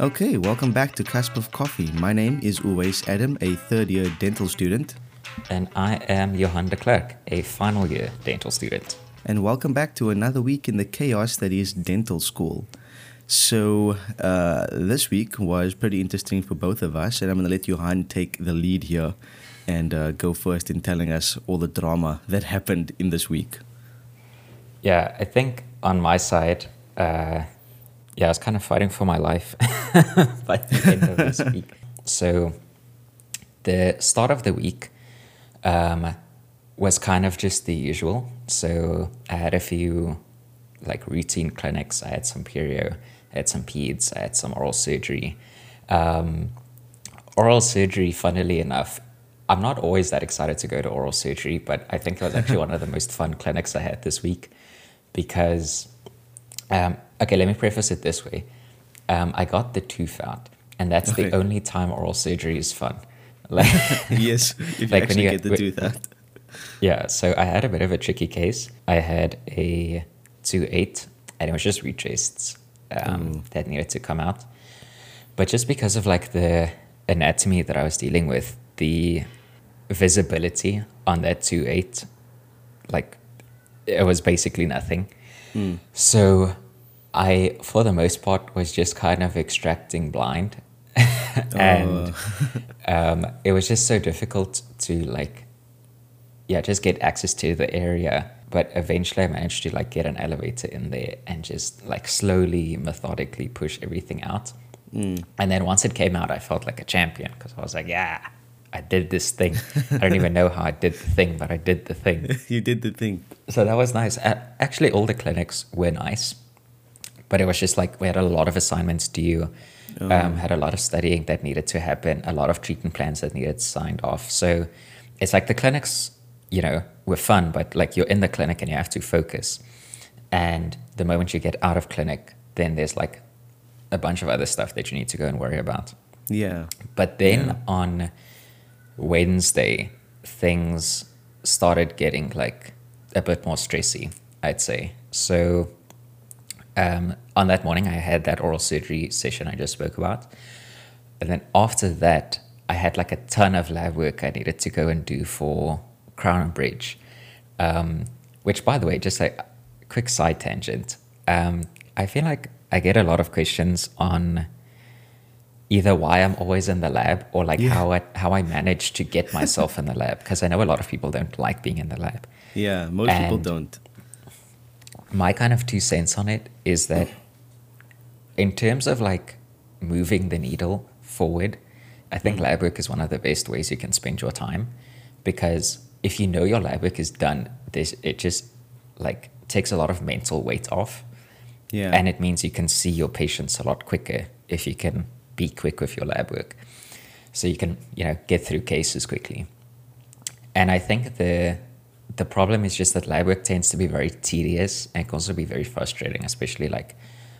Okay, welcome back to Cusp of Coffee. My name is Uwais Adam, a third-year dental student. And I am Johan de Klerk, a final-year dental student. And welcome back to another week in the chaos that is dental school. So this week was pretty interesting for both of us, and I'm going to let Johan take the lead here and go first in telling us all the drama that happened in this week. Yeah, I think on my side... yeah, I was kind of fighting for my life by the end of this week. So the start of the week was kind of just the usual. So I had a few like routine clinics. I had some perio, I had some peds, I had some oral surgery. Oral surgery, funnily enough, I'm not always that excited to go to oral surgery, but I think it was actually one of the most fun clinics I had this week because... okay, let me preface it this way. I got the tooth out, and that's okay. The only time oral surgery is fun. Like, yes, if you like actually get the tooth out. Yeah, so I had a bit of a tricky case. I had a 2-8, and it was just retraced that needed to come out. But just because of like the anatomy that I was dealing with, the visibility on that 2-8, like it was basically nothing. Mm. So I, for the most part, was just kind of extracting blind. And it was just so difficult to like, yeah, just get access to the area. But eventually I managed to like get an elevator in there and just like slowly, methodically push everything out. Mm. And then once it came out, I felt like a champion because I was like, yeah, I did this thing. I don't even know how I did the thing, but I did the thing. You did the thing. So that was nice. Actually, all the clinics were nice, but it was just like we had a lot of assignments due, had a lot of studying that needed to happen, a lot of treatment plans that needed signed off. So it's like the clinics, you know, were fun, but like you're in the clinic and you have to focus. And the moment you get out of clinic, then there's like a bunch of other stuff that you need to go and worry about. Yeah. But then on Wednesday, things started getting like a bit more stressy, I'd say. So on that morning, I had that oral surgery session I just spoke about. And then after that, I had like a ton of lab work I needed to go and do for Crown and Bridge, which, by the way, just like a quick side tangent. I feel like I get a lot of questions on either why I'm always in the lab or like how I manage to get myself in the lab, because I know a lot of people don't like being in the lab. Yeah, most people don't. My kind of 2 cents on it is that in terms of like moving the needle forward, I think lab work is one of the best ways you can spend your time, because if you know your lab work is done, it just like takes a lot of mental weight off. Yeah. And it means you can see your patients a lot quicker if you can be quick with your lab work, so you can, you know, get through cases quickly. And I think the problem is just that lab work tends to be very tedious and can also be very frustrating, especially like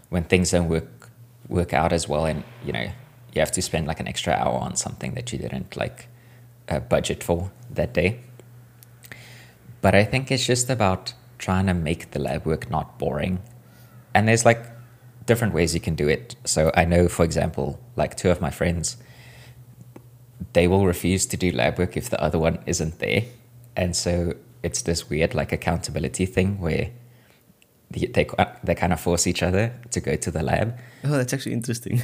when things don't work out as well, and you know you have to spend like an extra hour on something that you didn't like budget for that day. But I think it's just about trying to make the lab work not boring, and there's like different ways you can do it. So I know, for example, like 2 of my friends, they will refuse to do lab work if the other one isn't there. And so it's this weird like accountability thing where they kind of force each other to go to the lab. Oh, that's actually interesting.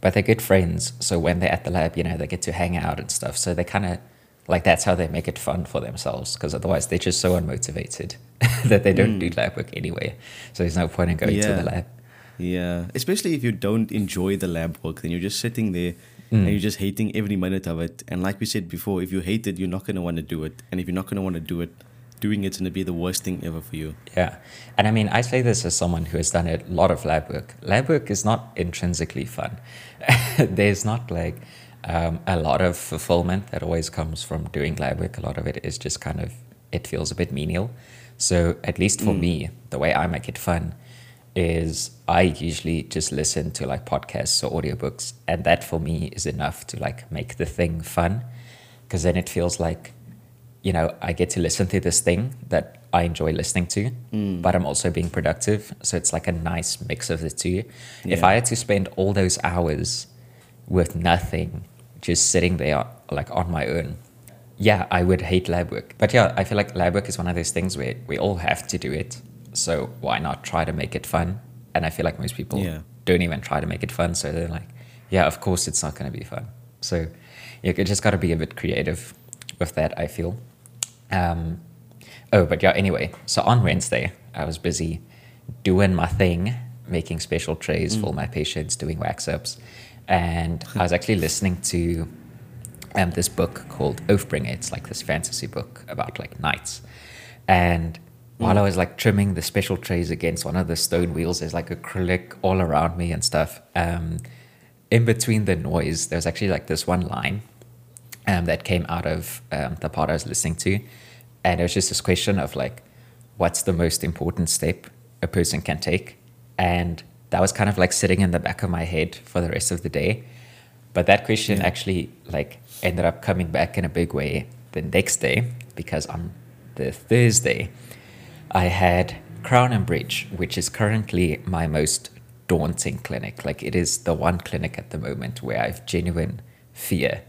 But they're good friends. So when they're at the lab, you know, they get to hang out and stuff. So they kind of like, that's how they make it fun for themselves, because otherwise they're just so unmotivated that they don't do lab work anyway. So there's no point in going to the lab. Yeah, especially if you don't enjoy the lab work, then you're just sitting there and you're just hating every minute of it. And like we said before, if you hate it, you're not going to want to do it. And if you're not going to want to do it, doing it's going to be the worst thing ever for you. Yeah. And I mean, I say this as someone who has done a lot of lab work. Lab work is not intrinsically fun. There's not like a lot of fulfillment that always comes from doing lab work. A lot of it is just kind of, it feels a bit menial. So at least for me, the way I make it fun is I usually just listen to like podcasts or audiobooks, and that for me is enough to like make the thing fun, because then it feels like, you know, I get to listen to this thing that I enjoy listening to, but I'm also being productive. So it's like a nice mix of the two. Yeah. If I had to spend all those hours with nothing, just sitting there like on my own, yeah, I would hate lab work. But yeah, I feel like lab work is one of those things where we all have to do it. So why not try to make it fun? And I feel like most people don't even try to make it fun. So they're like, yeah, of course it's not going to be fun. So you just got to be a bit creative with that, I feel. Oh, but yeah, anyway, so on Wednesday, I was busy doing my thing, making special trays for my patients, doing wax-ups, and I was actually listening to this book called Oathbringer. It's like this fantasy book about like knights, and while I was like trimming the special trays against one of the stone wheels, there's like acrylic all around me and stuff. In between the noise, there's actually like this one line that came out of the part I was listening to. And it was just this question of like, what's the most important step a person can take? And that was kind of like sitting in the back of my head for the rest of the day. But that question actually like ended up coming back in a big way the next day, because on the Thursday, I had Crown and Bridge, which is currently my most daunting clinic. Like it is the one clinic at the moment where I have genuine fear.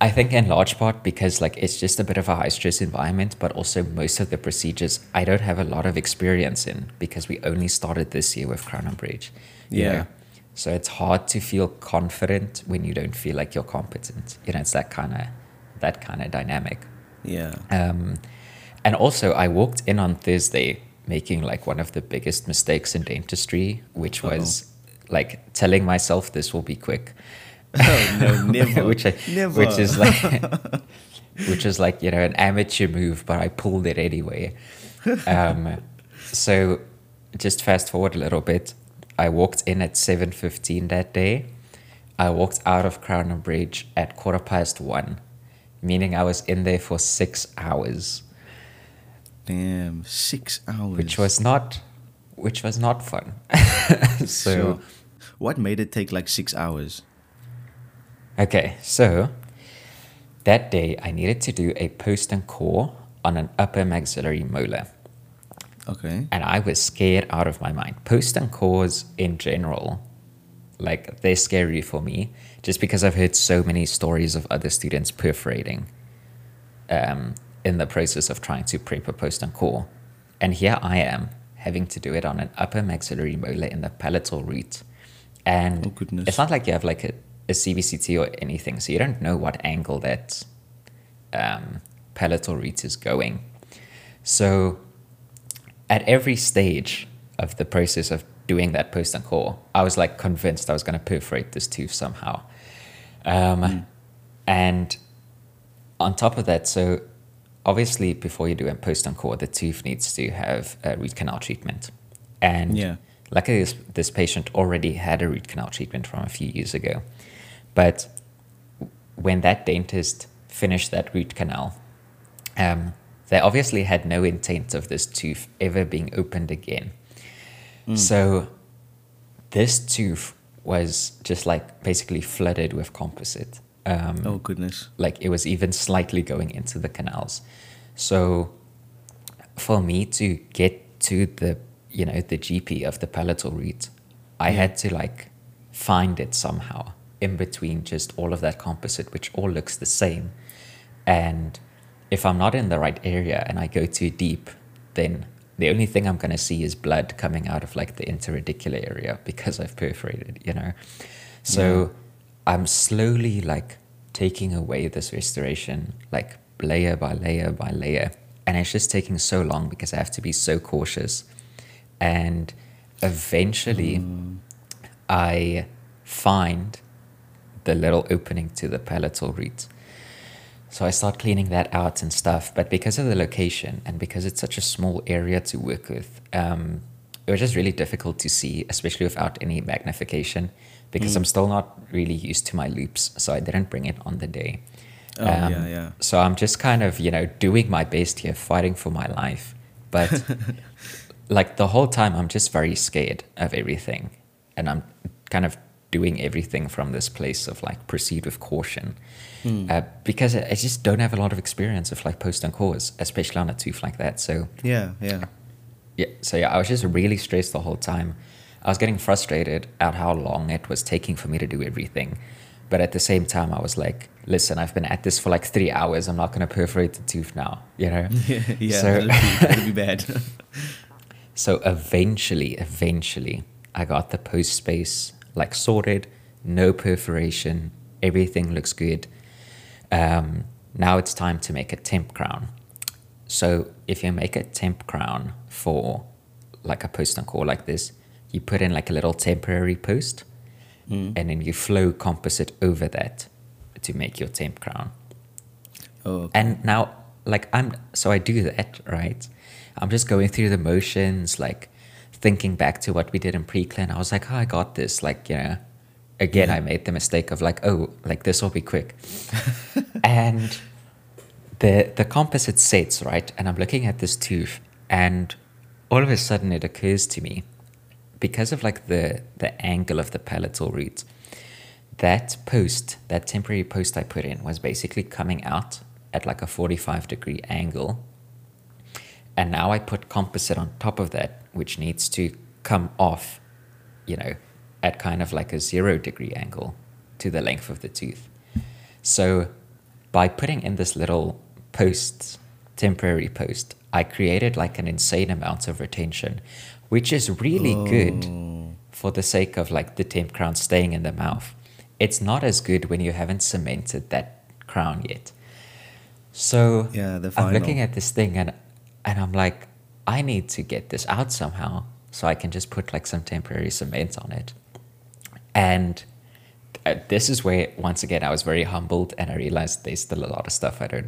I think in large part because like it's just a bit of a high stress environment, but also most of the procedures I don't have a lot of experience in because we only started this year with Crown and Bridge. You know? So it's hard to feel confident when you don't feel like you're competent. You know, it's that kind of dynamic. Yeah. And also I walked in on Thursday making like one of the biggest mistakes in dentistry, which was like telling myself this will be quick. Oh no, never. Never. Which is like, you know, an amateur move, but I pulled it anyway. So just fast forward a little bit. I walked in at 7:15 that day. I walked out of Crown and Bridge at 1:15, meaning I was in there for 6 hours. Damn, 6 hours. Which was not fun. So what made it take like 6 hours? Okay, so that day I needed to do a post and core on an upper maxillary molar. Okay. And I was scared out of my mind. Post and cores in general, like they're scary for me just because I've heard so many stories of other students perforating in the process of trying to prep a post and core. And here I am having to do it on an upper maxillary molar in the palatal root. And it's not like you have like a CBCT or anything, so you don't know what angle that palatal root is going. So at every stage of the process of doing that post and core, I was like convinced I was going to perforate this tooth somehow. And on top of that, so obviously before you do a post and core, the tooth needs to have a root canal treatment. And luckily this patient already had a root canal treatment from a few years ago. But when that dentist finished that root canal, they obviously had no intent of this tooth ever being opened again. So this tooth was just like basically flooded with composite. Like it was even slightly going into the canals. So for me to get to the GP of the palatal root, I had to like find it somehow in between just all of that composite, which all looks the same. And if I'm not in the right area and I go too deep, then the only thing I'm going to see is blood coming out of like the interradicular area because I've perforated, you know. So I'm slowly like taking away this restoration, like layer by layer by layer. And it's just taking so long because I have to be so cautious. And eventually I find the little opening to the palatal root. So I start cleaning that out and stuff. But because of the location and because it's such a small area to work with, it was just really difficult to see, especially without any magnification, because I'm still not really used to my loops. So I didn't bring it on the day. So I'm just kind of, you know, doing my best here, fighting for my life. But like the whole time, I'm just very scared of everything. And I'm kind of doing everything from this place of like proceed with caution, because I just don't have a lot of experience of like post and cause, especially on a tooth like that. So I was just really stressed the whole time. I was getting frustrated at how long it was taking for me to do everything. But at the same time, I was like, listen, I've been at this for like 3 hours. I'm not going to perforate the tooth now, you know? That'd be bad. So eventually, I got the post space like sorted, no perforation, everything looks good. Now it's time to make a temp crown. So if you make a temp crown for like a post and core like this, you put in like a little temporary post, and then you flow composite over that to make your temp crown. Oh, okay. And now, like I do that, right? I'm just going through the motions, like thinking back to what we did in pre-clin. I was like, oh, I got this. Like, you know, again, I made the mistake of like, oh, like this will be quick. And the composite sets, right? And I'm looking at this tooth, and all of a sudden it occurs to me, because of like the angle of the palatal root, that temporary post I put in was basically coming out at like a 45-degree angle. And now I put composite on top of that, which needs to come off, you know, at kind of like a 0-degree angle to the length of the tooth. So by putting in this little post, temporary post, I created like an insane amount of retention, which is really good for the sake of like the temp crown staying in the mouth. It's not as good when you haven't cemented that crown yet. So I'm looking at this thing and I'm like, I need to get this out somehow, so I can just put like some temporary cement on it. And this is where, once again, I was very humbled and I realized there's still a lot of stuff I don't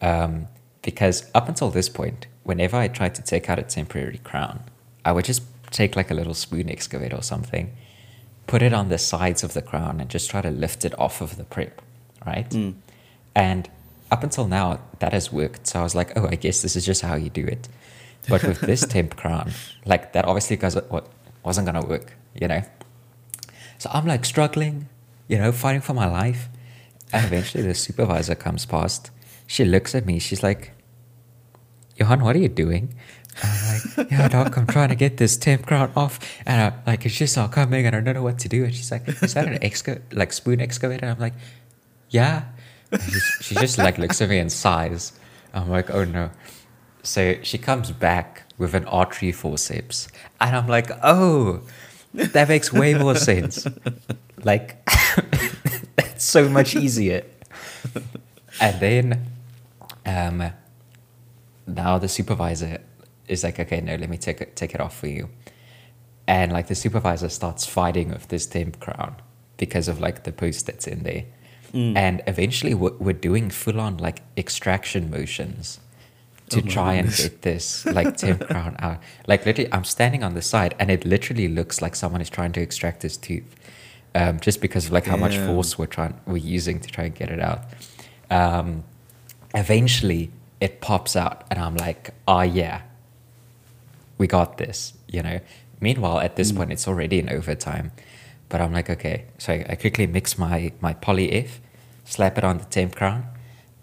know. Because up until this point, whenever I tried to take out a temporary crown, I would just take like a little spoon excavator or something, put it on the sides of the crown and just try to lift it off of the prep, right? And up until now, that has worked. So I was like, oh, I guess this is just how you do it. But with this temp crown, like that obviously wasn't going to work, you know? So I'm like struggling, you know, fighting for my life. And eventually the supervisor comes past. She looks at me. She's like, Johan, what are you doing? I'm like, yeah, doc, I'm trying to get this temp crown off, and I'm like, it's just not coming, and I don't know what to do. And she's like, is that an spoon excavator? And I'm like, yeah. And she just like looks at me and sighs. I'm like, oh no. So she comes back with an artery forceps, and I'm like, oh, that makes way more sense. Like, that's so much easier. And then, now the supervisor is like, okay, no, let me take it off for you. And like the supervisor starts fighting with this temp crown because of like the post that's in there. And eventually we're doing full on like extraction motions to try and get this like temp crown out. Like literally I'm standing on the side and it literally looks like someone is trying to extract his tooth, just because of like how much force we're using to try and get it out. Eventually it pops out and I'm like, oh yeah, we got this, you know. Meanwhile, at this point, it's already in overtime. But I'm like, okay. So I quickly mix my poly F, slap it on the temp crown.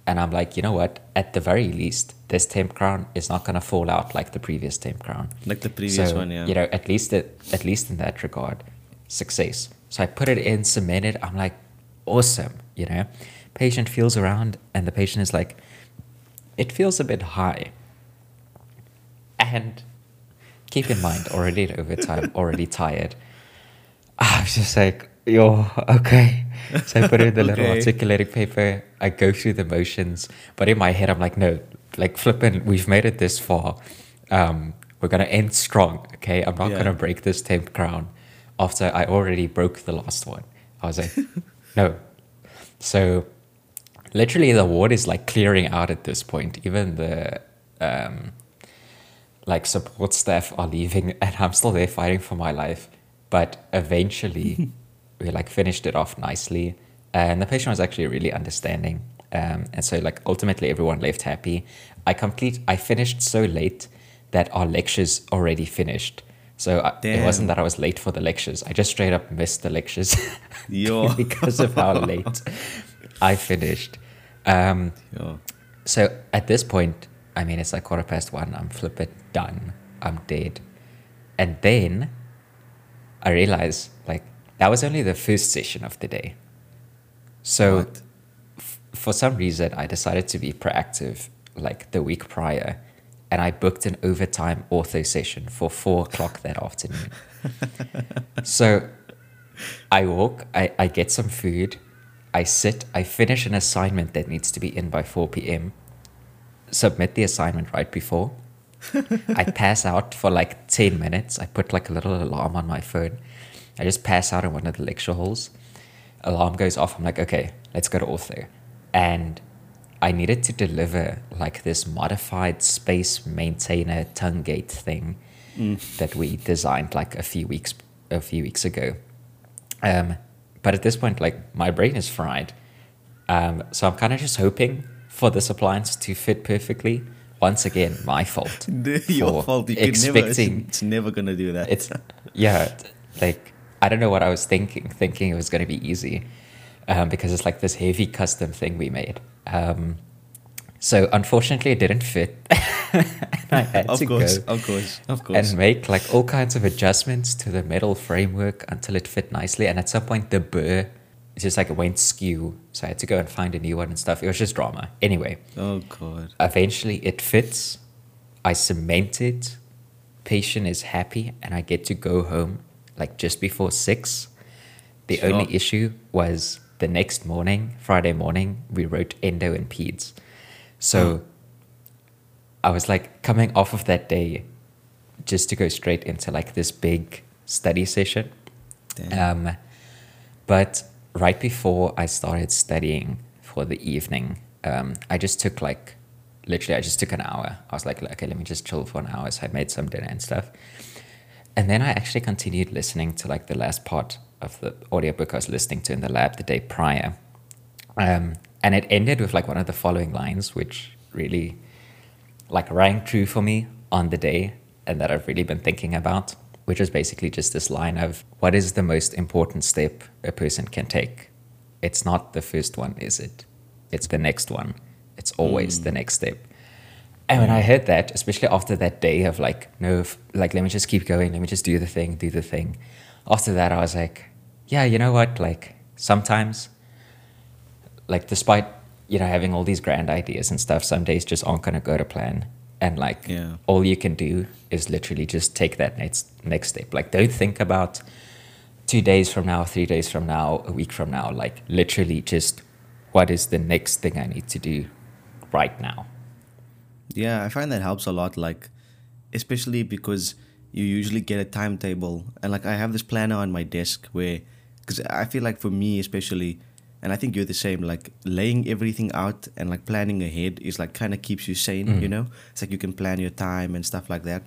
And I'm like, you know what? At the very least, this temp crown is not going to fall out like the previous temp crown. Like the previous one, yeah. You know, at least in that regard, success. So I put it in, cemented. I'm like, awesome, you know. Patient feels around and the patient is like, it feels a bit high. And keep in mind, already at overtime, already tired. I was just like, yo, okay. So I put in the little articulating paper. I go through the motions. But in my head, I'm like, no, like flipping, we've made it this far. We're going to end strong, okay? I'm not going to break this temp crown after I already broke the last one. I was like, no. So literally the ward is like clearing out at this point. Even the... like support staff are leaving and I'm still there fighting for my life. But eventually we like finished it off nicely. And the patient was actually really understanding. And so like ultimately everyone left happy. I finished so late that our lectures already finished. So it wasn't that I was late for the lectures. I just straight up missed the lectures because of how late I finished. So at this point, I mean, it's like 1:15. I'm flippin' done. I'm dead. And then I realized, like, that was only the first session of the day. So for some reason, I decided to be proactive, like, the week prior. And I booked an overtime ortho session for 4 o'clock that afternoon. So I walk, I get some food, I sit, I finish an assignment that needs to be in by 4 p.m., submit the assignment right before. I pass out for like 10 minutes. I put like a little alarm on my phone. I just pass out in one of the lecture halls. Alarm goes off. I'm like, okay, let's go to ortho. And I needed to deliver like this modified space maintainer tongue gate thing that we designed like a few weeks ago. But at this point, like, my brain is fried. So I'm kind of just hoping for this appliance to fit perfectly. Once again, my fault. Your fault. You expecting it's never gonna do that. It's like, I don't know what I was thinking it was gonna be easy. Because it's like this heavy custom thing we made. So unfortunately, it didn't fit. And I had to go, of course, and make like all kinds of adjustments to the metal framework until it fit nicely. And at some point, the burr just like went skew. So I had to go and find a new one and stuff. It was just drama. Anyway. Oh, God. Eventually, it fits. I cement it. Patient is happy. And I get to go home like just before 6. The only issue was... the next morning, Friday morning, we wrote endo and peds. So I was like coming off of that day just to go straight into like this big study session. But right before I started studying for the evening, I just took like, literally I just took an hour. I was like, okay, let me just chill for an hour. So I made some dinner and stuff. And then I actually continued listening to like the last part of the audiobook I was listening to in the lab the day prior. And it ended with like one of the following lines, which really like rang true for me on the day and that I've really been thinking about, which was basically just this line of, what is the most important step a person can take? It's not the first one, is it? It's the next one. It's always the next step. And when I heard that, especially after that day of like, no, like, let me just keep going. Let me just do the thing. After that, I was like, yeah, you know what? Like, sometimes, like, despite, you know, having all these grand ideas and stuff, some days just aren't going to go to plan. And, like, all you can do is literally just take that next step. Like, don't think about 2 days from now, 3 days from now, a week from now. Like, literally just, what is the next thing I need to do right now? Yeah, I find that helps a lot, like, especially because you usually get a timetable. And, like, I have this planner on my desk where... because I feel like for me especially, and I think you're the same, like laying everything out and like planning ahead is like kind of keeps you sane, you know? It's like you can plan your time and stuff like that.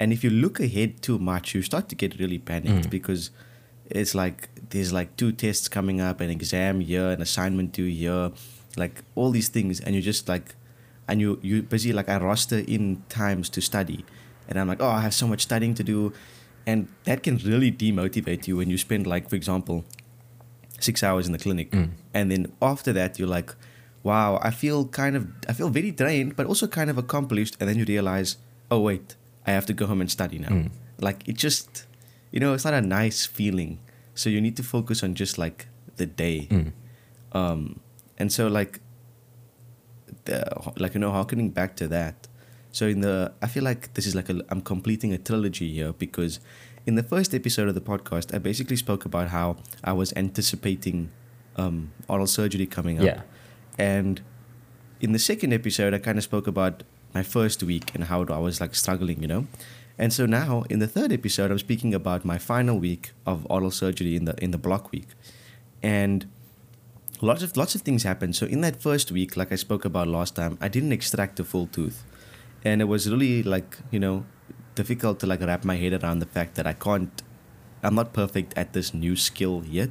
And if you look ahead too much, you start to get really panicked because it's like there's like 2 tests coming up, an exam here, an assignment due here, like all these things. And you're just like, and you're busy, like I roster in times to study. And I'm like, oh, I have so much studying to do. And that can really demotivate you when you spend, like, for example, 6 hours in the clinic. And then after that, you're like, wow, I feel very drained, but also kind of accomplished. And then you realize, oh, wait, I have to go home and study now. Like, it just, you know, it's not a nice feeling. So you need to focus on just, like, the day. And so, like, you know, harkening back to that. So I feel like this is like I'm completing a trilogy here because in the first episode of the podcast, I basically spoke about how I was anticipating oral surgery coming up. And in the second episode, I kind of spoke about my first week and how I was like struggling, you know. And so now in the third episode, I'm speaking about my final week of oral surgery in the block week. And lots of things happened. So in that first week, like I spoke about last time, I didn't extract the full tooth. And it was really, like, you know, difficult to, like, wrap my head around the fact that I'm not perfect at this new skill yet.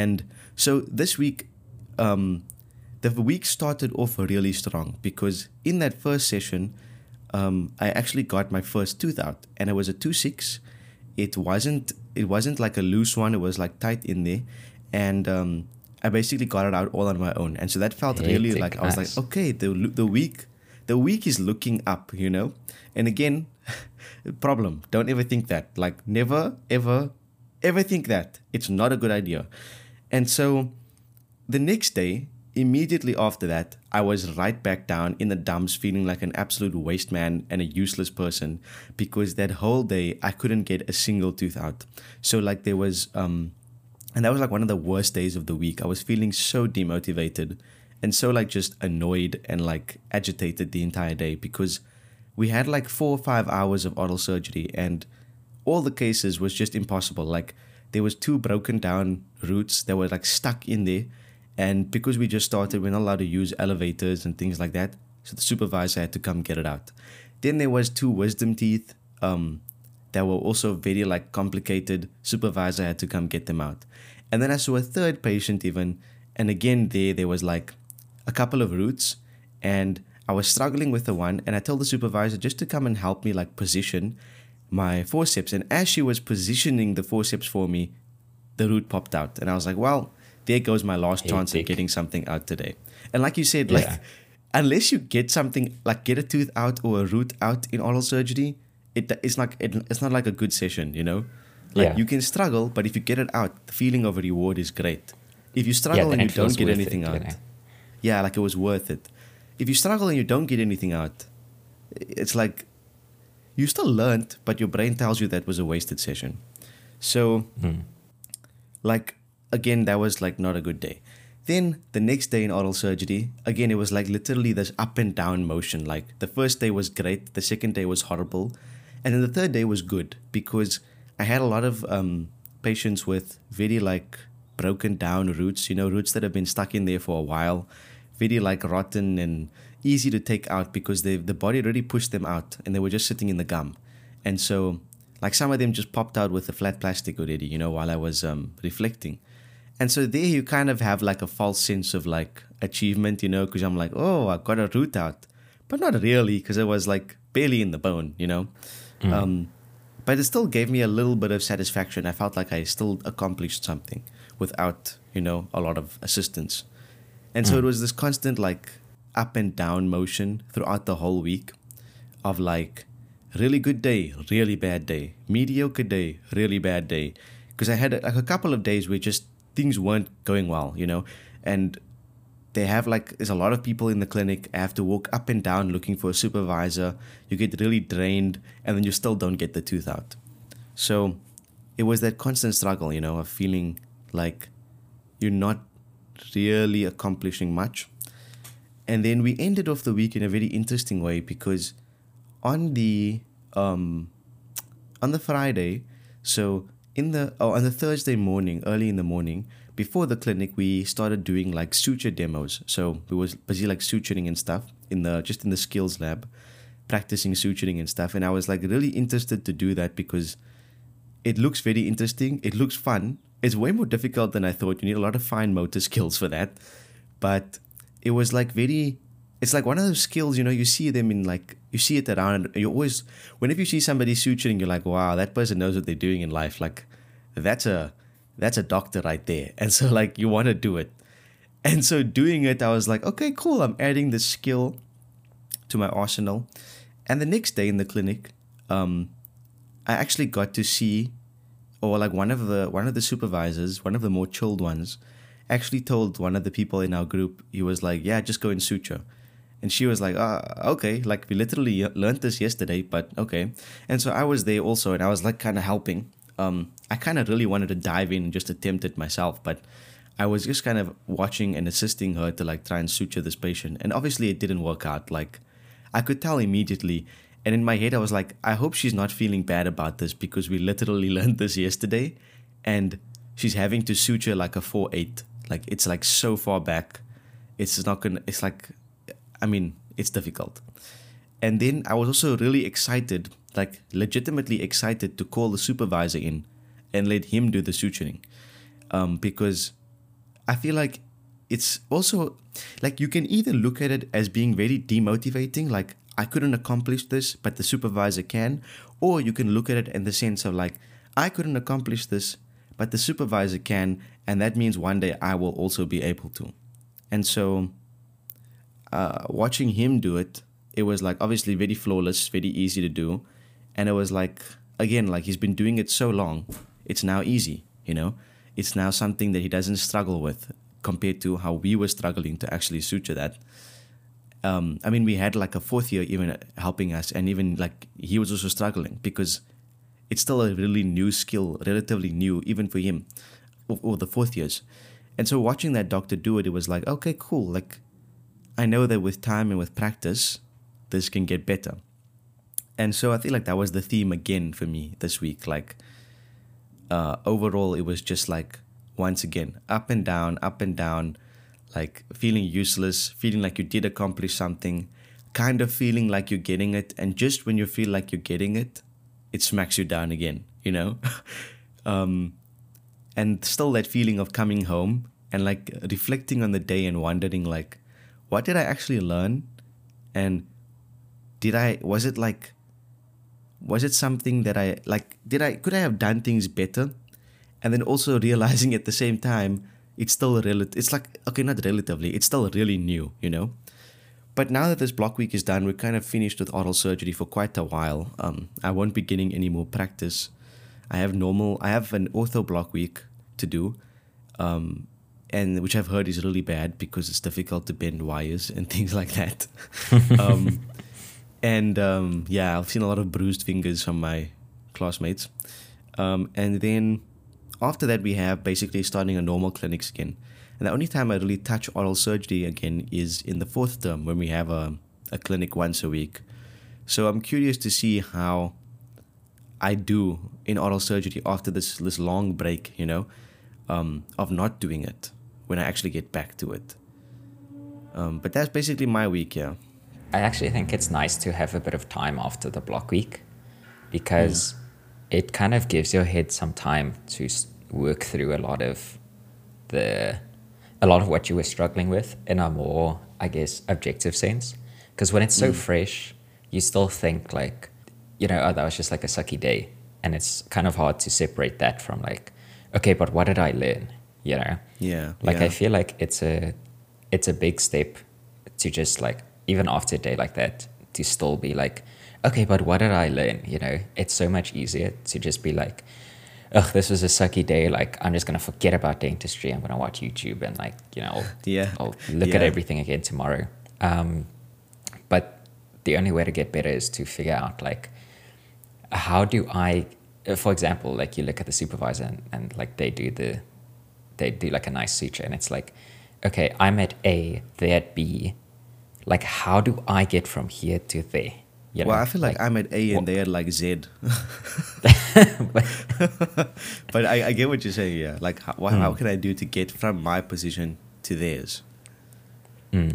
And so this week, the week started off really strong because in that first session, I actually got my first tooth out. And it was a 2-6. it wasn't like a loose one. It was like tight in there, and I basically got it out all on my own. And so that felt really like, I was like, okay, the week is looking up, you know? And again, problem. Don't ever think that. Like, never, ever, ever think that. It's not a good idea. And so the next day, immediately after that, I was right back down in the dumps, feeling like an absolute waste man and a useless person, because that whole day, I couldn't get a single tooth out. So like there was... And that was like one of the worst days of the week. I was feeling so demotivated and so like just annoyed and like agitated the entire day, because we had like 4 or 5 hours of oral surgery and all the cases was just impossible. Like there was 2 broken down roots that were like stuck in there. And because we just started, we're not allowed to use elevators and things like that. So the supervisor had to come get it out. Then there was 2 wisdom teeth that were also very like complicated. Supervisor had to come get them out. And then I saw a 3rd patient even. And again, there was like a couple of roots and I was struggling with the one. And I told the supervisor just to come and help me like position my forceps. And as she was positioning the forceps for me, the root popped out. And I was like, well, there goes my last chance at getting something out today. And like you said, like, unless you get something, like get a tooth out or a root out in oral surgery, it's not like a good session, you know? Like you can struggle, but if you get it out, the feeling of a reward is great. If you struggle and you don't get anything out. Yeah, like it was worth it. If you struggle and you don't get anything out, it's like you still learned, but your brain tells you that was a wasted session. So like, again, that was like not a good day. Then the next day in oral surgery, again, it was like literally this up and down motion. Like the first day was great. The second day was horrible. And then the third day was good, because I had a lot of patients with very like broken down roots, you know, roots that have been stuck in there for a while, very like rotten and easy to take out because the body already pushed them out and they were just sitting in the gum. And so like some of them just popped out with the flat plastic already, you know, while I was reflecting. And so there you kind of have like a false sense of like achievement, you know, because I'm like, oh, I got a root out, but not really, because it was like barely in the bone, you know. But it still gave me a little bit of satisfaction. I felt like I still accomplished something without, you know, a lot of assistance. And so it was this constant like up and down motion throughout the whole week of like really good day, really bad day, mediocre day, really bad day. Because I had like a couple of days where just things weren't going well, you know, and they have like, there's a lot of people in the clinic. I have to walk up and down looking for a supervisor. You get really drained and then you still don't get the tooth out. So it was that constant struggle, you know, of feeling like you're not really accomplishing much. And then we ended off the week in a very interesting way, because on the Friday, so on the Thursday morning, early in the morning, before the clinic, we started doing like suture demos. So we was busy like suturing and stuff in the skills lab, practicing suturing and stuff. And I was like really interested to do that because it looks very interesting. It looks fun. It's way more difficult than I thought. You need a lot of fine motor skills for that. But it was like it's like one of those skills, you know, you see them in like, you see it around, you always, whenever you see somebody suturing, you're like, wow, that person knows what they're doing in life. Like that's a doctor right there. And so like, you want to do it. And so doing it, I was like, okay, cool. I'm adding this skill to my arsenal. And the next day in the clinic, I actually got to see, or like one of the supervisors, one of the more chilled ones, actually told one of the people in our group, he was like, yeah, just go and suture. And she was like, okay, like we literally learned this yesterday, but okay. And so I was there also, and I was like kind of helping. I kind of really wanted to dive in and just attempt it myself, but I was just kind of watching and assisting her to like try and suture this patient. And obviously it didn't work out. Like I could tell immediately. And in my head, I was like, I hope she's not feeling bad about this, because we literally learned this yesterday and she's having to suture like a 4/8. Like it's like so far back. It's like, I mean, it's difficult. And then I was also really excited, like legitimately excited, to call the supervisor in and let him do the suturing. Because I feel like it's also like, you can either look at it as being very demotivating, like I couldn't accomplish this, but the supervisor can, or you can look at it in the sense of like, I couldn't accomplish this, but the supervisor can, and that means one day I will also be able to. And so watching him do it, it was like obviously very flawless, very easy to do. And it was like, again, like he's been doing it so long, it's now easy, you know? It's now something that he doesn't struggle with compared to how we were struggling to actually suture that. I mean, we had like a fourth year even helping us, and even like he was also struggling because it's still a really new skill, relatively new, even for him, or the fourth years. And so watching that doctor do it, it was like, okay, cool. Like, I know that with time and with practice, this can get better. And so I feel like that was the theme again for me this week. Like, overall, it was just like, once again, up and down, like feeling useless, feeling like you did accomplish something, kind of feeling like you're getting it. And just when you feel like you're getting it, it smacks you down again, you know? And still that feeling of coming home and like reflecting on the day and wondering like, what did I actually learn? And could I have done things better? And then also realizing at the same time, it's still it's still really new, you know? But now that this block week is done, we're kind of finished with oral surgery for quite a while. I won't be getting any more practice. I have an ortho block week to do, and which I've heard is really bad because it's difficult to bend wires and things like that. Yeah, I've seen a lot of bruised fingers from my classmates. And then after that, we have basically starting a normal clinics again. And the only time I really touch oral surgery again is in the fourth term when we have a clinic once a week. So I'm curious to see how I do in oral surgery after this long break, you know, of not doing it when I actually get back to it. But that's basically my week, yeah. I actually think it's nice to have a bit of time after the block week because it kind of gives your head some time to work through a lot of what you were struggling with in a more, I guess, objective sense. Because when it's so fresh, you still think like, you know, oh, that was just like a sucky day. And it's kind of hard to separate that from like, okay, but what did I learn? You know? Yeah. Like, yeah. I feel like it's a big step to just like, even after a day like that, to still be like, okay, but what did I learn? You know, it's so much easier to just be like, ugh, this was a sucky day. Like, I'm just going to forget about dentistry. I'm going to watch YouTube and like, you know, I'll look at everything again tomorrow. But the only way to get better is to figure out like, how do I, for example, like you look at the supervisor and like they do like a nice suture and it's like, okay, I'm at A, they're at B. Like, how do I get from here to there? You know, well, I feel like I'm at A and they're like Z. But I get what you're saying, yeah. Like, how can I do to get from my position to theirs? Yeah.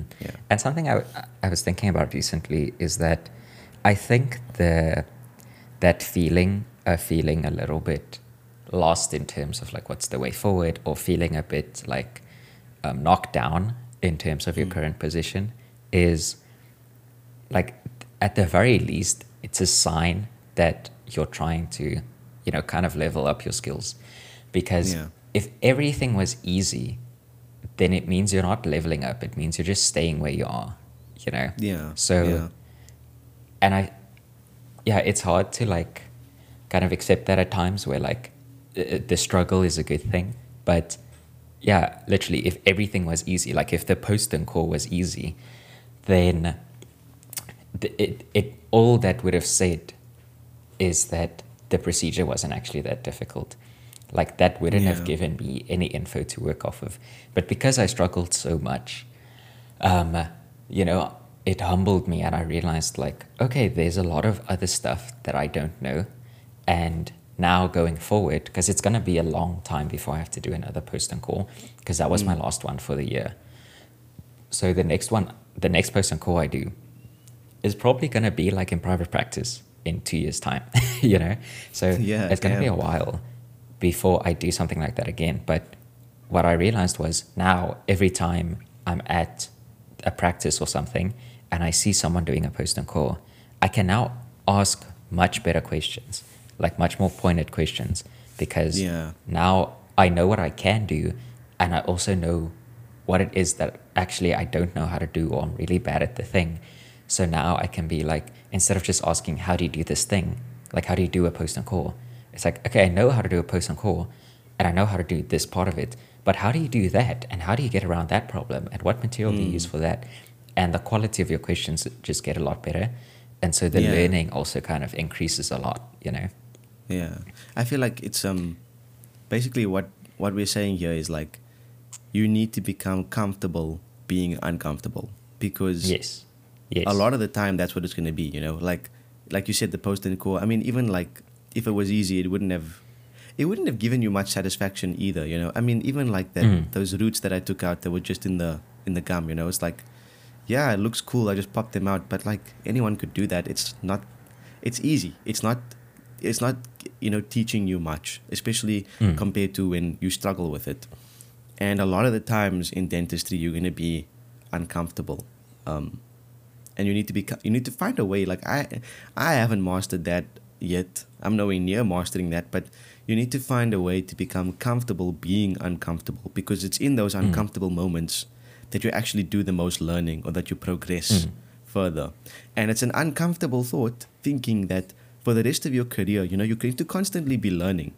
And something I was thinking about recently is that I think that feeling of feeling a little bit lost in terms of like what's the way forward, or feeling a bit like knocked down in terms of your current position is like, at the very least, it's a sign that you're trying to, you know, kind of level up your skills. Because if everything was easy, then it means you're not leveling up. It means you're just staying where you are, you know? Yeah. So, it's hard to like kind of accept that at times where like the struggle is a good thing. But yeah, literally, if everything was easy, like if the post and core was easy, then It all that would have said is that the procedure wasn't actually that difficult. Like that wouldn't have given me any info to work off of. But because I struggled so much, you know, it humbled me and I realized like, okay, there's a lot of other stuff that I don't know. And now going forward, because it's going to be a long time before I have to do another post and call, because that was my last one for the year. So the next post and call I do, is probably going to be like in private practice in 2 years' time, you know? So it's going to be a while before I do something like that again. But what I realized was now every time I'm at a practice or something and I see someone doing a post and call, I can now ask much better questions. like much more pointed questions, because now I know what I can do, and I also know what it is that actually I don't know how to do, or I'm really bad at the thing. So now I can be like, instead of just asking, how do you do this thing? Like, how do you do a post and call? It's like, okay, I know how to do a post and call, and I know how to do this part of it, but how do you do that? And how do you get around that problem? And what material do you use for that? And the quality of your questions just get a lot better. And so the learning also kind of increases a lot, you know? Yeah. I feel like it's basically what we're saying here is like, you need to become comfortable being uncomfortable, because a lot of the time that's what it's going to be, you know? Like you said, the post and call, I mean, even like if it was easy, it wouldn't have given you much satisfaction either, you know? I mean, even like that, those roots that I took out that were just in the gum, you know, it's like, yeah, it looks cool, I just popped them out, but like anyone could do that. It's easy. It's not, you know, teaching you much, especially compared to when you struggle with it. And a lot of the times in dentistry, you're going to be uncomfortable. And you need to find a way. Like I haven't mastered that yet. I'm nowhere near mastering that, but you need to find a way to become comfortable being uncomfortable, because it's in those uncomfortable moments that you actually do the most learning, or that you progress further. And it's an uncomfortable thought, thinking that for the rest of your career, you know, you're going to constantly be learning.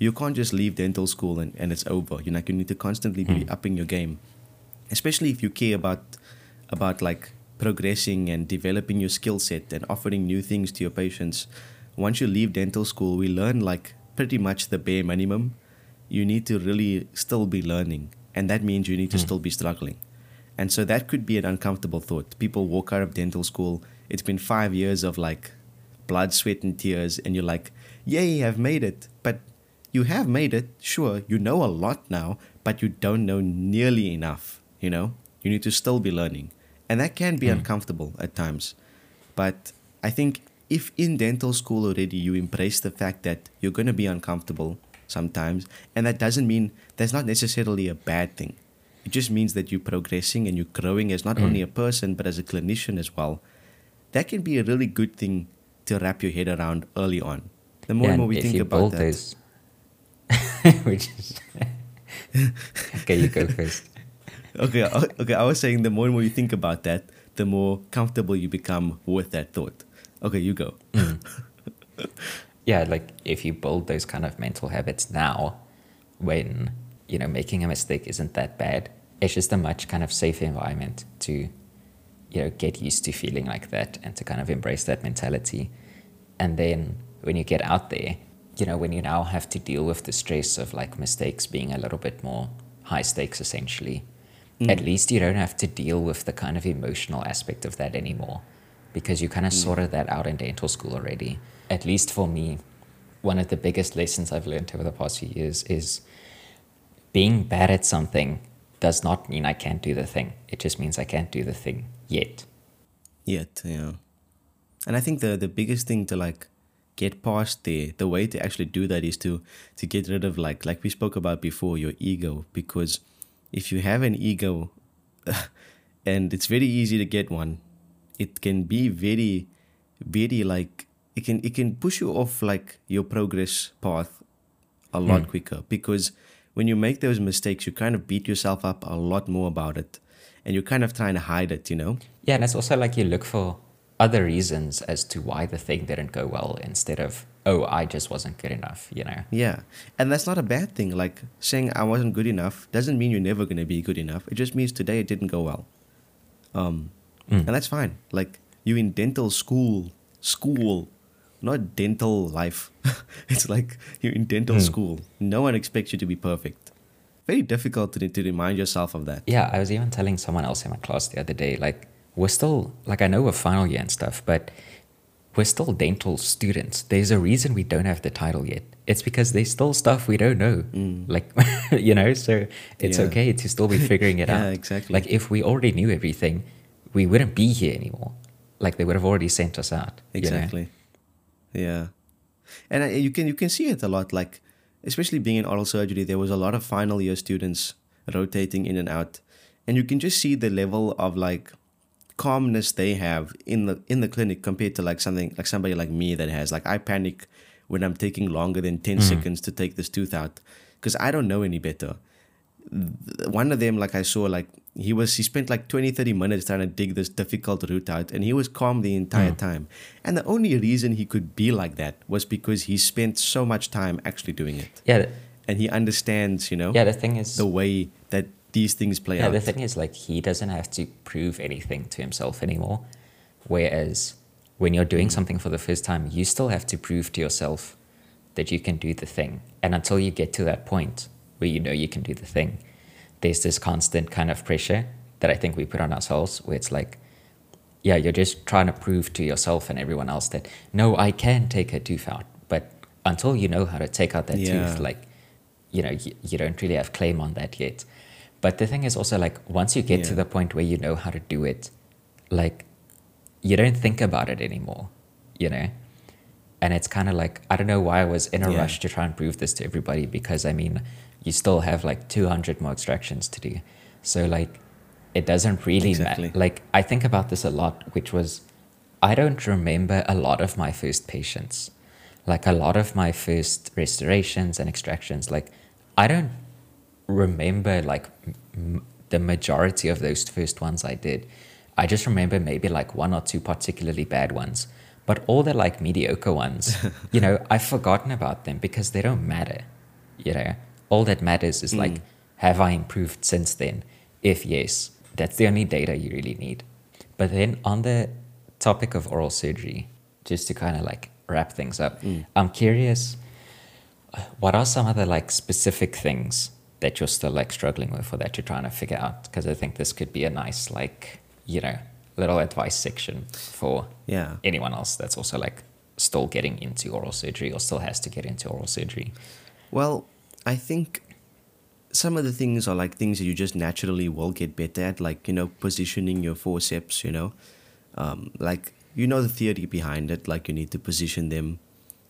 You can't just leave dental school and it's over. You know, like, you need to constantly be upping your game, especially if you care about like progressing and developing your skill set and offering new things to your patients. Once you leave dental school, we learn like pretty much the bare minimum. You need to really still be learning. And that means you need to still be struggling. And so that could be an uncomfortable thought. People walk out of dental school. It's been 5 years of like blood, sweat, and tears. And you're like, yay, I've made it. But you have made it. Sure, you know a lot now, but you don't know nearly enough. You know, you need to still be learning. And that can be uncomfortable at times. But I think if in dental school already you embrace the fact that you're going to be uncomfortable sometimes, and that doesn't mean, that's not necessarily a bad thing. It just means that you're progressing and you're growing as not only a person, but as a clinician as well. That can be a really good thing to wrap your head around early on. The more and more we think about that. Okay, you go first. Okay. I was saying, the more and more you think about that, the more comfortable you become with that thought. Okay, you go. Yeah, like if you build those kind of mental habits now, when, you know, making a mistake isn't that bad, it's just a much kind of safe environment to, you know, get used to feeling like that and to kind of embrace that mentality. And then when you get out there, you know, when you now have to deal with the stress of like mistakes being a little bit more high stakes, essentially, at least you don't have to deal with the kind of emotional aspect of that anymore, because you kind of sorted that out in dental school already. At least for me, one of the biggest lessons I've learned over the past few years is being bad at something does not mean I can't do the thing. It just means I can't do the thing yet. Yeah. And I think the biggest thing to like get past there, the way to actually do that is to get rid of like we spoke about before, your ego. Because if you have an ego, and it's very easy to get one, it can be very, very like, it can push you off like your progress path a lot quicker, because when you make those mistakes, you kind of beat yourself up a lot more about it, and you're kind of trying to hide it, you know? Yeah, and it's also like you look for other reasons as to why the thing didn't go well, instead of, oh, I just wasn't good enough, you know? Yeah, and that's not a bad thing. Like saying I wasn't good enough doesn't mean you're never going to be good enough. It just means today it didn't go well. And that's fine. Like you in dental school, not dental life. It's like you're in dental school. No one expects you to be perfect. Very difficult to remind yourself of that. Yeah, I was even telling someone else in my class the other day, like, we're still, like, I know we're final year and stuff, but we're still dental students. There's a reason we don't have the title yet. It's because there's still stuff we don't know. Like, you know, so it's okay to still be figuring it out. Yeah, exactly. Like, if we already knew everything, we wouldn't be here anymore. Like, they would have already sent us out. Exactly. You know? Yeah. And you can see it a lot, like, especially being in oral surgery, there was a lot of final year students rotating in and out. And you can just see the level of like calmness they have in the clinic compared to like somebody like me that has, like, I panic when I'm taking longer than 10 seconds to take this tooth out, because I don't know any better. One of them, like I saw, like he spent like 20-30 minutes trying to dig this difficult root out, and he was calm the entire time. And the only reason he could be like that was because he spent so much time actually doing it. Yeah. And he understands, you know, the thing is the way that these things play out. The thing is, like, he doesn't have to prove anything to himself anymore. Whereas when you're doing something for the first time, you still have to prove to yourself that you can do the thing. And until you get to that point where you know you can do the thing, there's this constant kind of pressure that I think we put on ourselves, where it's like, yeah, you're just trying to prove to yourself and everyone else that, no, I can take a tooth out. But until you know how to take out that tooth, like, you know, you don't really have claim on that yet. But the thing is also, like, once you get to the point where you know how to do it, like, you don't think about it anymore, you know? And it's kind of like, I don't know why I was in a rush to try and prove this to everybody, because, I mean, you still have like 200 more extractions to do. So, like, it doesn't really matter. Like, I think about this a lot, which was, I don't remember a lot of my first patients. Like, a lot of my first restorations and extractions, like, I don't remember like the majority of those first ones I did. I just remember maybe like 1 or 2 particularly bad ones, but all the like mediocre ones, you know, I've forgotten about them because they don't matter. You know, all that matters is like, have I improved since then? If yes, that's the only data you really need. But then on the topic of oral surgery, just to kind of like wrap things up, I'm curious, what are some of the like specific things that you're still like struggling with, or that you're trying to figure out? Because I think this could be a nice, like, you know, little advice section for anyone else that's also like still getting into oral surgery or still has to get into oral surgery. Well, I think some of the things are like things that you just naturally will get better at, like, you know, positioning your forceps, you know, like, you know, the theory behind it, like you need to position them,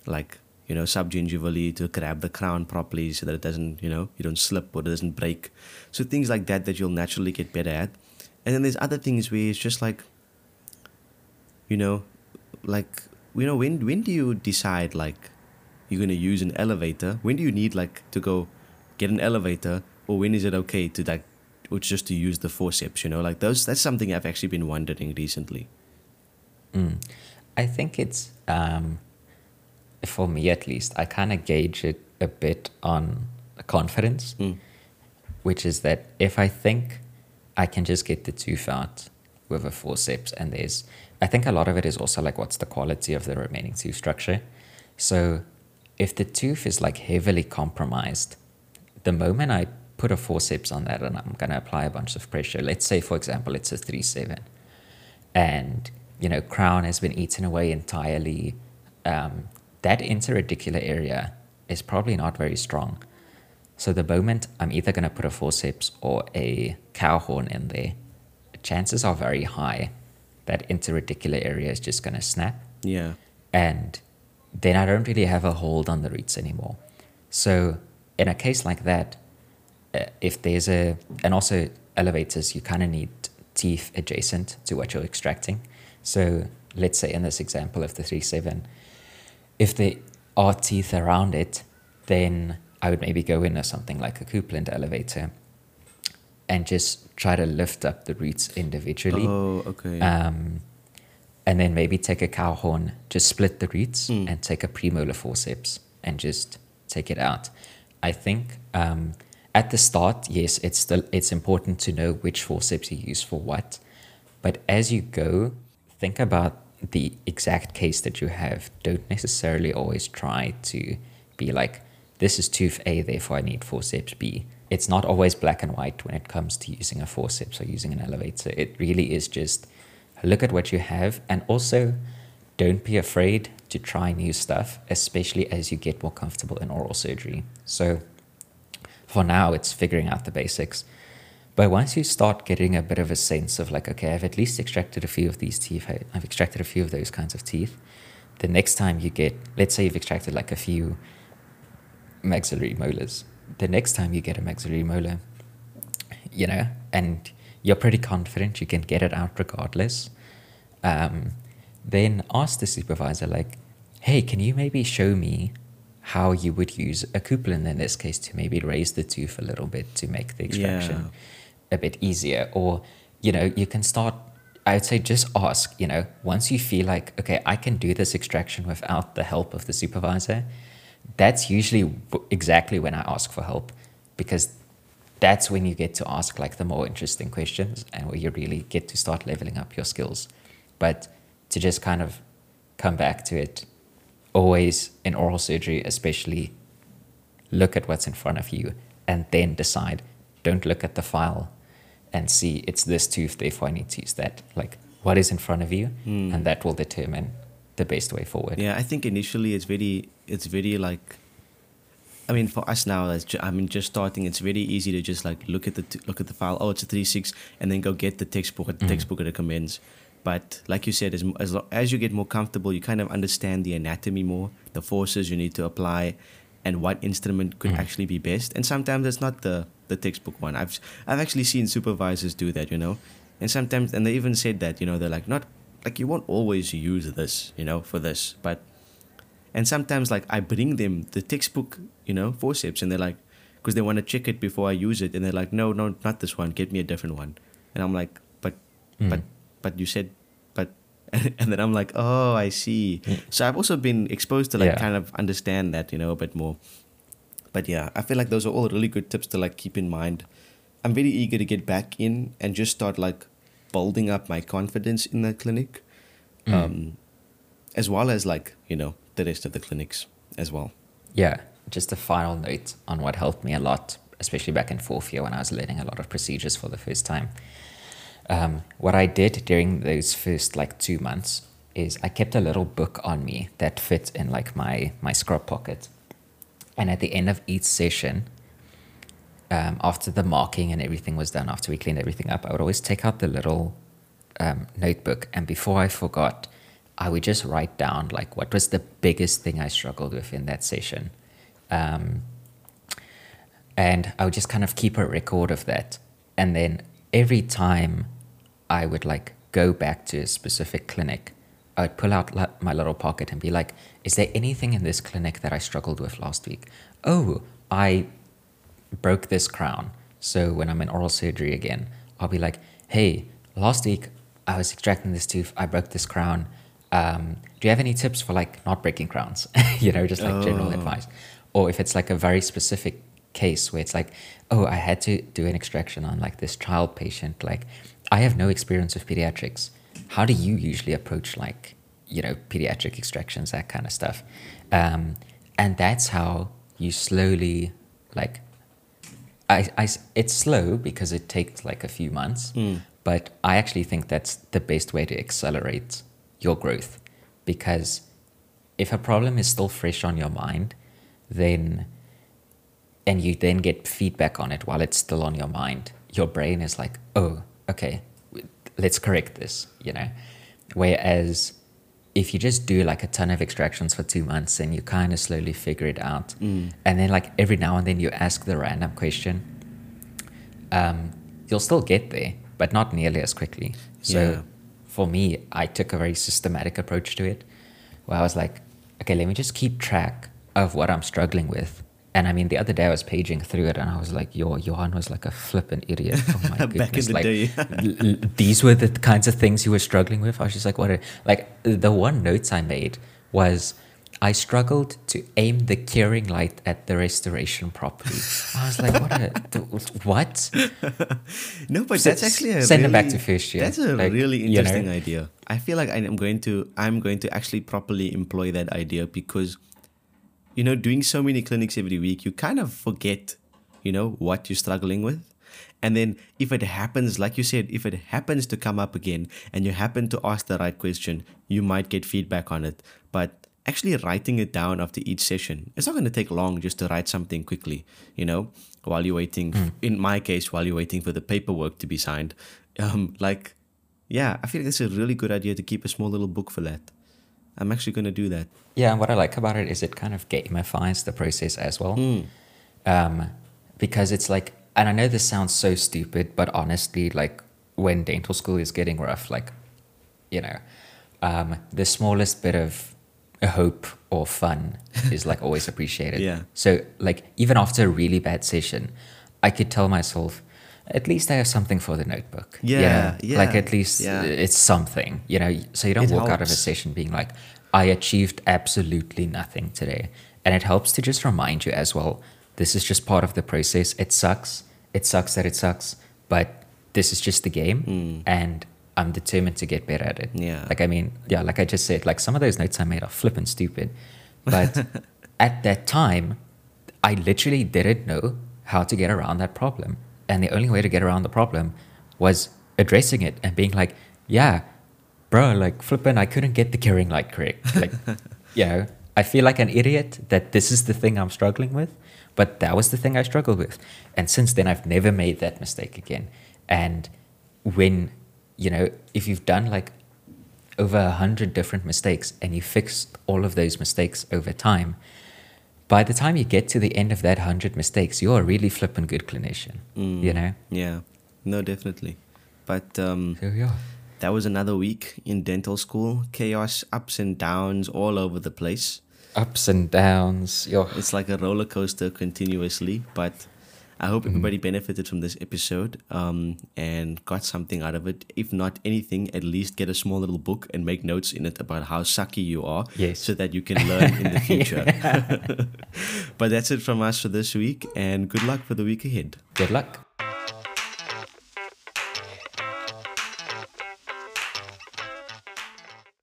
like, you know, subgingivally to grab the crown properly so that it doesn't, you know, you don't slip or it doesn't break. So things like that that you'll naturally get better at. And then there's other things where it's just like, you know, when do you decide, like, you're going to use an elevator? When do you need, like, to go get an elevator? Or when is it okay to, like, or just to use the forceps, you know? Like, those, that's something I've actually been wondering recently. I think it's... for me at least, I kind of gauge it a bit on confidence, which is that if I think I can just get the tooth out with a forceps, and there's, I think a lot of it is also like, what's the quality of the remaining tooth structure? So if the tooth is like heavily compromised, the moment I put a forceps on that and I'm going to apply a bunch of pressure, let's say, for example, it's a 3-7 and, you know, crown has been eaten away entirely, that interradicular area is probably not very strong. So the moment I'm either going to put a forceps or a cow horn in there, chances are very high that interradicular area is just going to snap. Yeah. And then I don't really have a hold on the roots anymore. So in a case like that, if there's a... And also elevators, you kind of need teeth adjacent to what you're extracting. So let's say in this example of the 3-7... if there are teeth around it, then I would maybe go in or something like a Coupland elevator and just try to lift up the roots individually. Oh, okay. And then maybe take a cow horn, just split the roots and take a premolar forceps and just take it out. I think at the start, yes, it's important to know which forceps you use for what. But as you go, think about the exact case that you have. Don't necessarily always try to be like, this is tooth A, therefore I need forceps B. It's not always black and white when it comes to using a forceps or using an elevator. It really is just look at what you have, and also don't be afraid to try new stuff, especially as you get more comfortable in oral surgery. So for now, it's figuring out the basics. But once you start getting a bit of a sense of like, okay, I've at least extracted a few of these teeth, I've extracted a few of those kinds of teeth, the next time you get, let's say you've extracted like a few maxillary molars, the next time you get a maxillary molar, you know, and you're pretty confident you can get it out regardless, then ask the supervisor, like, hey, can you maybe show me how you would use a coupling in this case to maybe raise the tooth a little bit to make the extraction a bit easier? Or, you know, you can start, I would say just ask, you know, once you feel like, okay, I can do this extraction without the help of the supervisor, that's usually exactly when I ask for help, because that's when you get to ask like the more interesting questions and where you really get to start leveling up your skills. But to just kind of come back to it, always in oral surgery especially, look at what's in front of you and then decide. Don't look at the file and see it's this tooth, therefore I need to use that. Like, what is in front of you? And that will determine the best way forward. Yeah, I think initially it's very like, I mean, for us now, just starting, it's very easy to just like look at the file. Oh, it's a 3.6, and then go get the textbook. The textbook recommends. But like you said, as you get more comfortable, you kind of understand the anatomy more, the forces you need to apply, and what instrument could actually be best. And sometimes it's not the textbook one. I've actually seen supervisors do that, you know, and they even said that, you know, they're like, not like you won't always use this, you know, for this, but. And sometimes, like, I bring them the textbook, you know, forceps, and they're like, because they want to check it before I use it, and they're like, no, not this one. Get me a different one. And I'm like, but you said, but, and then I'm like, oh, I see. So I've also been exposed to like kind of understand that, you know, a bit more. But yeah, I feel like those are all really good tips to like keep in mind. I'm very eager to get back in and just start like building up my confidence in the clinic, as well as like, you know, the rest of the clinics as well. Yeah, just a final note on what helped me a lot, especially back in fourth year when I was learning a lot of procedures for the first time. What I did during those first like 2 months is I kept a little book on me that fit in like my scrub pocket. And at the end of each session, after the marking and everything was done, after we cleaned everything up, I would always take out the little notebook. And before I forgot, I would just write down like what was the biggest thing I struggled with in that session. And I would just kind of keep a record of that. And then every time I would like go back to a specific clinic, I would pull out my little pocket and be like, is there anything in this clinic that I struggled with last week? Oh, I broke this crown. So when I'm in oral surgery again, I'll be like, hey, last week I was extracting this tooth, I broke this crown. Do you have any tips for like not breaking crowns? You know, just like general advice. Or if it's like a very specific case where it's like, oh, I had to do an extraction on like this child patient, like I have no experience with pediatrics. How do you usually approach like, you know, pediatric extractions, that kind of stuff? And that's how you slowly like, it's slow because it takes like a few months, but I actually think that's the best way to accelerate your growth, because if a problem is still fresh on your mind, and you then get feedback on it while it's still on your mind, your brain is like, oh, okay, let's correct this, you know? Whereas if you just do like a ton of extractions for 2 months and you kind of slowly figure it out, and then like every now and then you ask the random question, you'll still get there, but not nearly as quickly. So. Yeah. For me, I took a very systematic approach to it, where I was like, okay, let me just keep track of what I'm struggling with. And I mean, the other day I was paging through it and I was like, Johan was like a flippin' idiot. Oh my goodness. Back in the day. These were the kinds of things you were struggling with. I was just like, the one notes I made was, I struggled to aim the curing light at the restoration properly. I was like, what? No, but that's actually send them back to first year. That's a really interesting idea. I feel like I'm going to actually properly employ that idea, because, you know, doing so many clinics every week, you kind of forget, you know, what you're struggling with. And then if it happens, like you said, if it happens to come up again and you happen to ask the right question, you might get feedback on it. But actually writing it down after each session, it's not going to take long just to write something quickly, you know, while you're waiting, in my case, while you're waiting for the paperwork to be signed. I feel like it's a really good idea to keep a small little book for that. I'm actually going to do that. Yeah, and what I like about it is it kind of gamifies the process as well. Because it's like, and I know this sounds so stupid, but honestly, like when dental school is getting rough, like, you know, the smallest bit of hope or fun is like always appreciated. Yeah. So like even after a really bad session, I could tell myself, at least I have something for the notebook. Yeah. You know? Yeah. Like at least it's something, you know, so you don't walk out of a session being like, I achieved absolutely nothing today. And it helps to just remind you as well, this is just part of the process. It sucks. It sucks that it sucks, but this is just the game. Mm. And I'm determined to get better at it. Yeah. Like, I mean, yeah, like I just said, like some of those notes I made are flippin' stupid. But at that time, I literally didn't know how to get around that problem. And the only way to get around the problem was addressing it and being like, yeah, bro, like flippin', I couldn't get the carrying light correct. Like, you know, I feel like an idiot that this is the thing I'm struggling with, but that was the thing I struggled with. And since then, I've never made that mistake again. And when, you know, if you've done like over 100 different mistakes and you fixed all of those mistakes over time, by the time you get to the end of that 100 mistakes, you're a really flippin' good clinician, you know? Yeah, no, definitely. But here we are. That was another week in dental school. Chaos, ups and downs all over the place. Ups and downs. Yo. It's like a roller coaster continuously. But I hope everybody benefited from this episode and got something out of it. If not anything, at least get a small little book and make notes in it about how sucky you are so that you can learn in the future. But that's it from us for this week, and good luck for the week ahead. Good luck.